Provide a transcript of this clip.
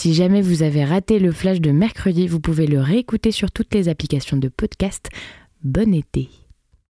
Si jamais vous avez raté le flash de mercredi, vous pouvez le réécouter sur toutes les applications de podcast. Bon été.